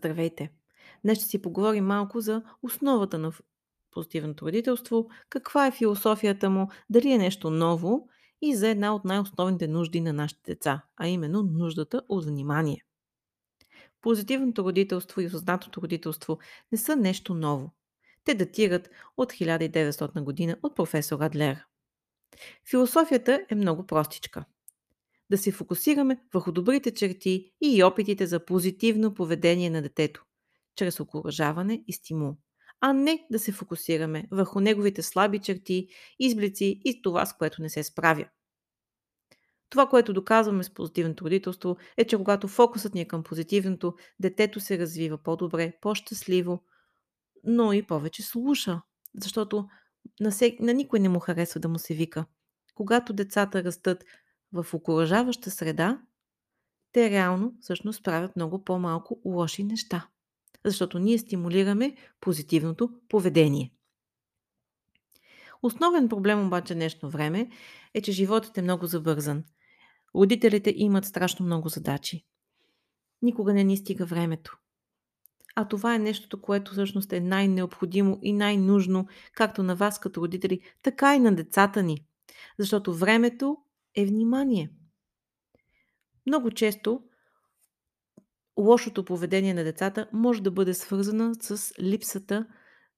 Здравейте! Днес ще си поговорим малко за основата на позитивното родителство, каква е философията му, дали е нещо ново и за една от най-основните нужди на нашите деца, а именно нуждата от внимание. Позитивното родителство и осъзнатото родителство не са нещо ново. Те датират от 1900 година от професор Адлер. Философията е много простичка. Да се фокусираме върху добрите черти и опитите за позитивно поведение на детето, чрез окуражаване и стимул, а не да се фокусираме върху неговите слаби черти, изблици и това, с което не се справя. Това, което доказваме с позитивното родителство, е, че когато фокусът ни е към позитивното, детето се развива по-добре, по-щастливо, но и повече слуша, защото на никой не му харесва да му се вика. Когато децата растат в окуражаваща среда, те реално всъщност правят много по-малко лоши неща, защото ние стимулираме позитивното поведение. Основен проблем обаче днешно време е, че животът е много забързан. Родителите имат страшно много задачи. Никога не ни стига времето. А това е нещото, което всъщност е най-необходимо и най-нужно, както на вас като родители, така и на децата ни. Защото времето е внимание. Много често лошото поведение на децата може да бъде свързано с липсата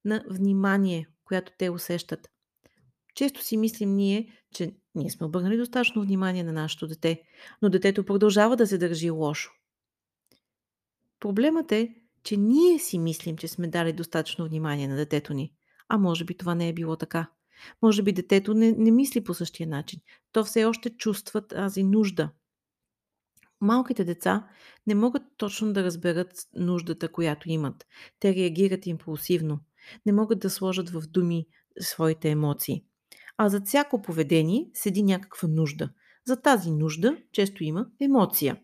на внимание, която те усещат. Често си мислим ние, че ние сме обърнали достатъчно внимание на нашето дете, но детето продължава да се държи лошо. Проблемът е, че ние си мислим, че сме дали достатъчно внимание на детето ни, а може би това не е било така. Може би детето не мисли по същия начин. То все още чувства тази нужда. Малките деца не могат точно да разберат нуждата, която имат. Те реагират импулсивно. Не могат да сложат в думи своите емоции. А за всяко поведение седи някаква нужда. За тази нужда често има емоция.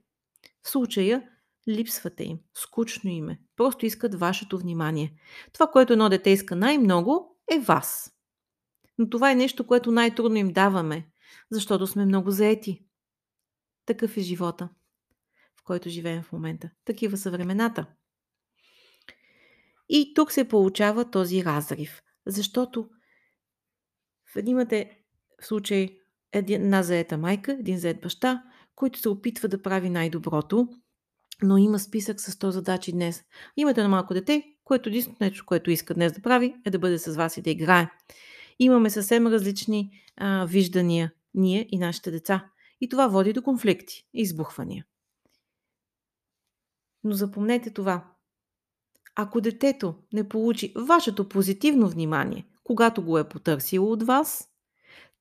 В случая липсвате им, скучно им е. Просто искат вашето внимание. Това, което едно дете иска най-много, е вас. Но това е нещо, което най-трудно им даваме, защото сме много заети. Такъв е живота, в който живеем в момента. Такива са времената. И тук се получава този разрив, защото имате в случай една заета майка, един заед баща, който се опитва да прави най-доброто, но има списък с 100 задачи днес. Имате на малко дете, което единственото нещо, което иска днес да прави, е да бъде с вас и да играе. Имаме съвсем различни виждания ние и нашите деца. И това води до конфликти и избухвания. Но запомнете това. Ако детето не получи вашето позитивно внимание, когато го е потърсило от вас,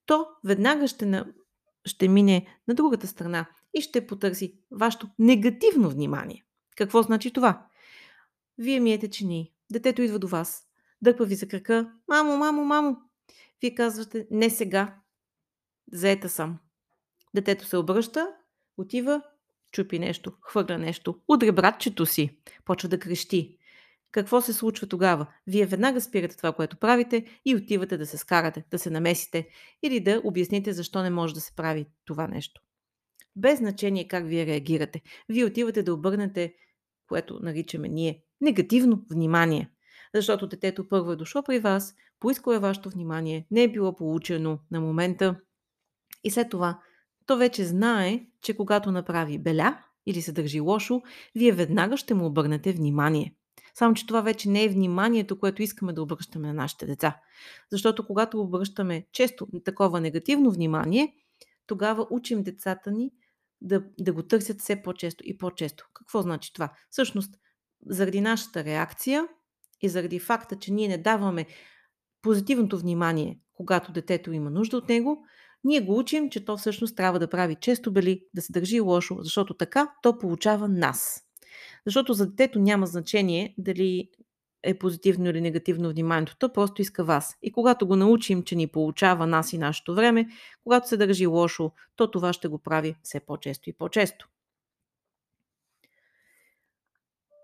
то веднага ще мине на другата страна и ще потърси вашето негативно внимание. Какво значи това? Вие миете чини. Детето идва до вас. Дърпа ви за крака. Мамо, мамо, мамо. Вие казвате, не сега, заета съм. Детето се обръща, отива, чупи нещо, хвърля нещо, удря братчето си, почва да крещи. Какво се случва тогава? Вие веднага спирате това, което правите и отивате да се скарате, да се намесите или да обясните защо не може да се прави това нещо. Без значение как вие реагирате. Вие отивате да обърнете, което наричаме ние, негативно внимание. Защото детето първо е дошло при вас, поискало е вашето внимание, не е било получено на момента и след това то вече знае, че когато направи беля или се държи лошо, вие веднага ще му обърнете внимание. Само, че това вече не е вниманието, което искаме да обръщаме на нашите деца. Защото когато обръщаме често такова негативно внимание, тогава учим децата ни да го търсят все по-често и по-често. Какво значи това? Всъщност, заради нашата реакция и заради факта, че ние не даваме позитивното внимание, когато детето има нужда от него, ние го учим, че то всъщност трябва да прави често бели, да се държи лошо, защото така то получава нас. Защото за детето няма значение дали е позитивно или негативно вниманието, то просто иска вас. И когато го научим, че ни получава нас и нашето време, когато се държи лошо, то това ще го прави все по-често и по-често.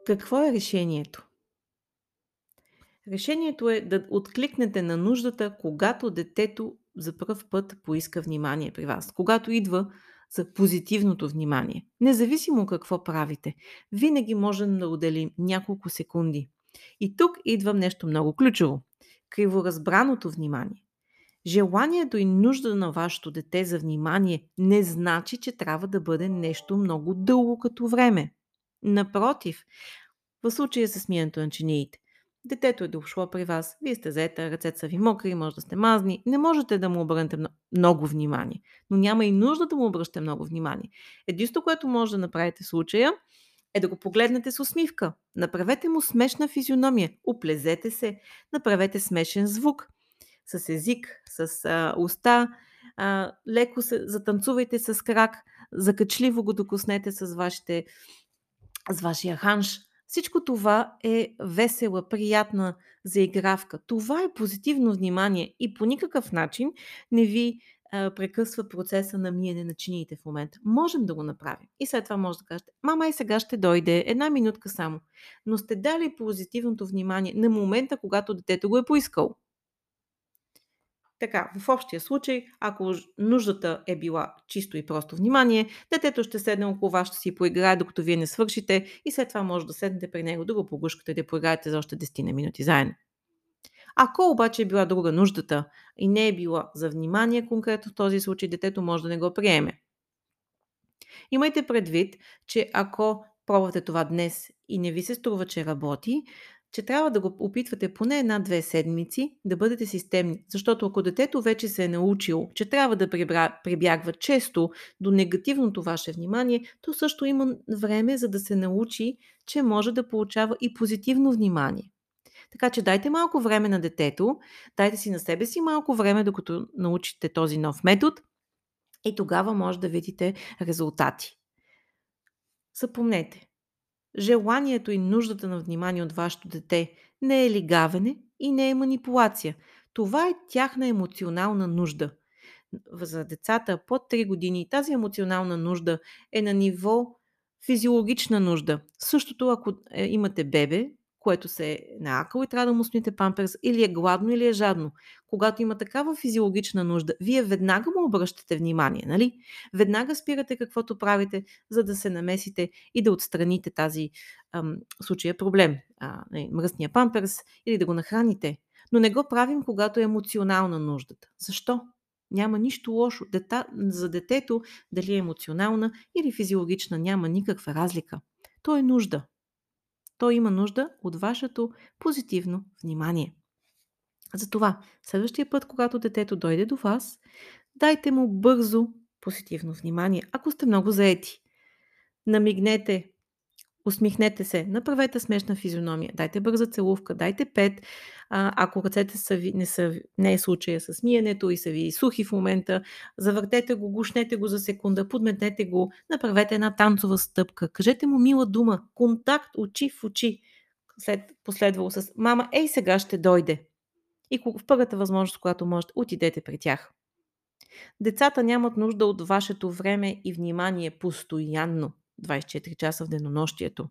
Какво е решението? Решението е да откликнете на нуждата, когато детето за пръв път поиска внимание при вас. Когато идва за позитивното внимание. Независимо какво правите, винаги можем да отделим няколко секунди. И тук идва нещо много ключово – криворазбраното внимание. Желанието и нужда на вашето дете за внимание не значи, че трябва да бъде нещо много дълго като време. Напротив, в случая с миенето на чиниите, детето е дошло при вас, вие сте заета, ръцете са ви мокри, може да сте мазни, не можете да му обърнете много внимание, но няма и нужда да му обръщате много внимание. Единството, което може да направите в случая, е да го погледнете с усмивка, направете му смешна физиономия, оплезете се, направете смешен звук с език, с уста, леко се затанцувайте с крак, закачливо го докоснете с вашия ханш. Всичко това е весела, приятна заигравка. Това е позитивно внимание и по никакъв начин не ви прекъсва процеса на миене на чиниите в момента. Можем да го направим. И след това може да кажете: мама, и сега ще дойде, една минутка само. Но сте дали позитивното внимание на момента, когато детето го е поискало. Така, в общия случай, ако нуждата е била чисто и просто внимание, детето ще седне около вас, ще си поиграе, докато вие не свършите, и след това може да седнете при него, да го погушкате, да поиграете за още 10 минути заедно. Ако обаче е била друга нуждата и не е била за внимание, конкретно в този случай детето може да не го приеме. Имайте предвид, че ако пробвате това днес и не ви се струва, че работи, че трябва да го опитвате поне една-две седмици, да бъдете системни. Защото ако детето вече се е научило, че трябва да прибягва често до негативното ваше внимание, то също има време, за да се научи, че може да получава и позитивно внимание. Така че дайте малко време на детето, дайте си на себе си малко време, докато научите този нов метод, и тогава може да видите резултати. Запомнете, желанието и нуждата на внимание от вашето дете не е лигавене и не е манипулация. Това е тяхна емоционална нужда. За децата под 3 години тази емоционална нужда е на ниво физиологична нужда. Същото, ако имате бебе, което се е наакало и трябва да му смените памперс, или е гладно, или е жадно. Когато има такава физиологична нужда, вие веднага му обръщате внимание, нали? Веднага спирате каквото правите, за да се намесите и да отстраните тази случая проблем. Мръсния памперс, или да го нахраните. Но не го правим, когато е емоционална нуждата. Защо? Няма нищо лошо. За детето, дали е емоционална или физиологична, няма никаква разлика. То е нужда. Той има нужда от вашето позитивно внимание. Затова, следващия път, когато детето дойде до вас, дайте му бързо позитивно внимание, ако сте много заети. Намигнете, усмихнете се, направете смешна физиономия, дайте бърза целувка, дайте 5. Ако ръцете не е случая с миенето и са ви сухи в момента, завъртете го, гушнете го за секунда, подметнете го, направете една танцова стъпка, кажете му мила дума, контакт очи в очи, последвало с мама, ей сега ще дойде. И в първата възможност, която можете, отидете при тях. Децата нямат нужда от вашето време и внимание постоянно. 24 часа в денонощието.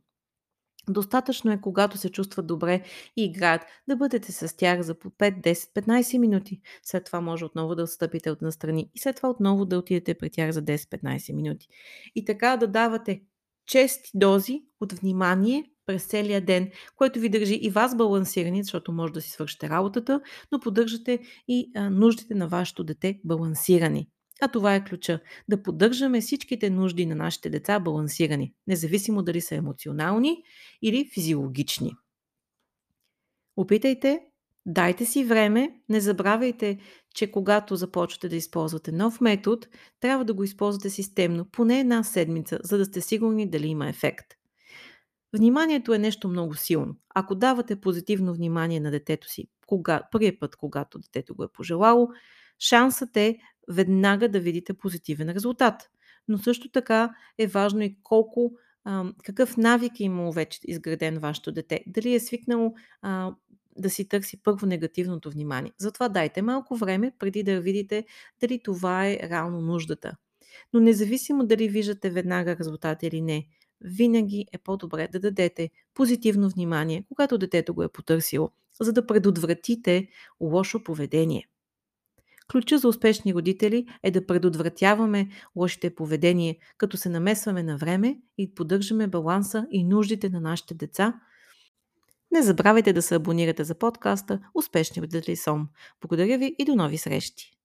Достатъчно е, когато се чувстват добре и играят, да бъдете с тях за по 5, 10, 15 минути. След това може отново да отстъпите от настрани и след това отново да отидете при тях за 10-15 минути. И така да давате чести дози от внимание през целия ден, което ви държи и вас балансирани, защото може да си свършите работата, но поддържате и нуждите на вашето дете балансирани. А това е ключа – да поддържаме всичките нужди на нашите деца балансирани, независимо дали са емоционални или физиологични. Опитайте, дайте си време, не забравяйте, че когато започвате да използвате нов метод, трябва да го използвате системно, поне една седмица, за да сте сигурни дали има ефект. Вниманието е нещо много силно. Ако давате позитивно внимание на детето си първия път, когато детето го е пожелало, шансът е веднага да видите позитивен резултат. Но също така е важно и какъв навик е имало вече изграден вашето дете. Дали е свикнало да си търси първо негативното внимание. Затова дайте малко време преди да видите дали това е реално нуждата. Но независимо дали виждате веднага резултат или не, винаги е по-добре да дадете позитивно внимание, когато детето го е потърсило, за да предотвратите лошо поведение. Ключът за успешни родители е да предотвратяваме лошите поведения, като се намесваме на време и поддържаме баланса и нуждите на нашите деца. Не забравяйте да се абонирате за подкаста Успешни родители с Оммм. Благодаря ви и до нови срещи!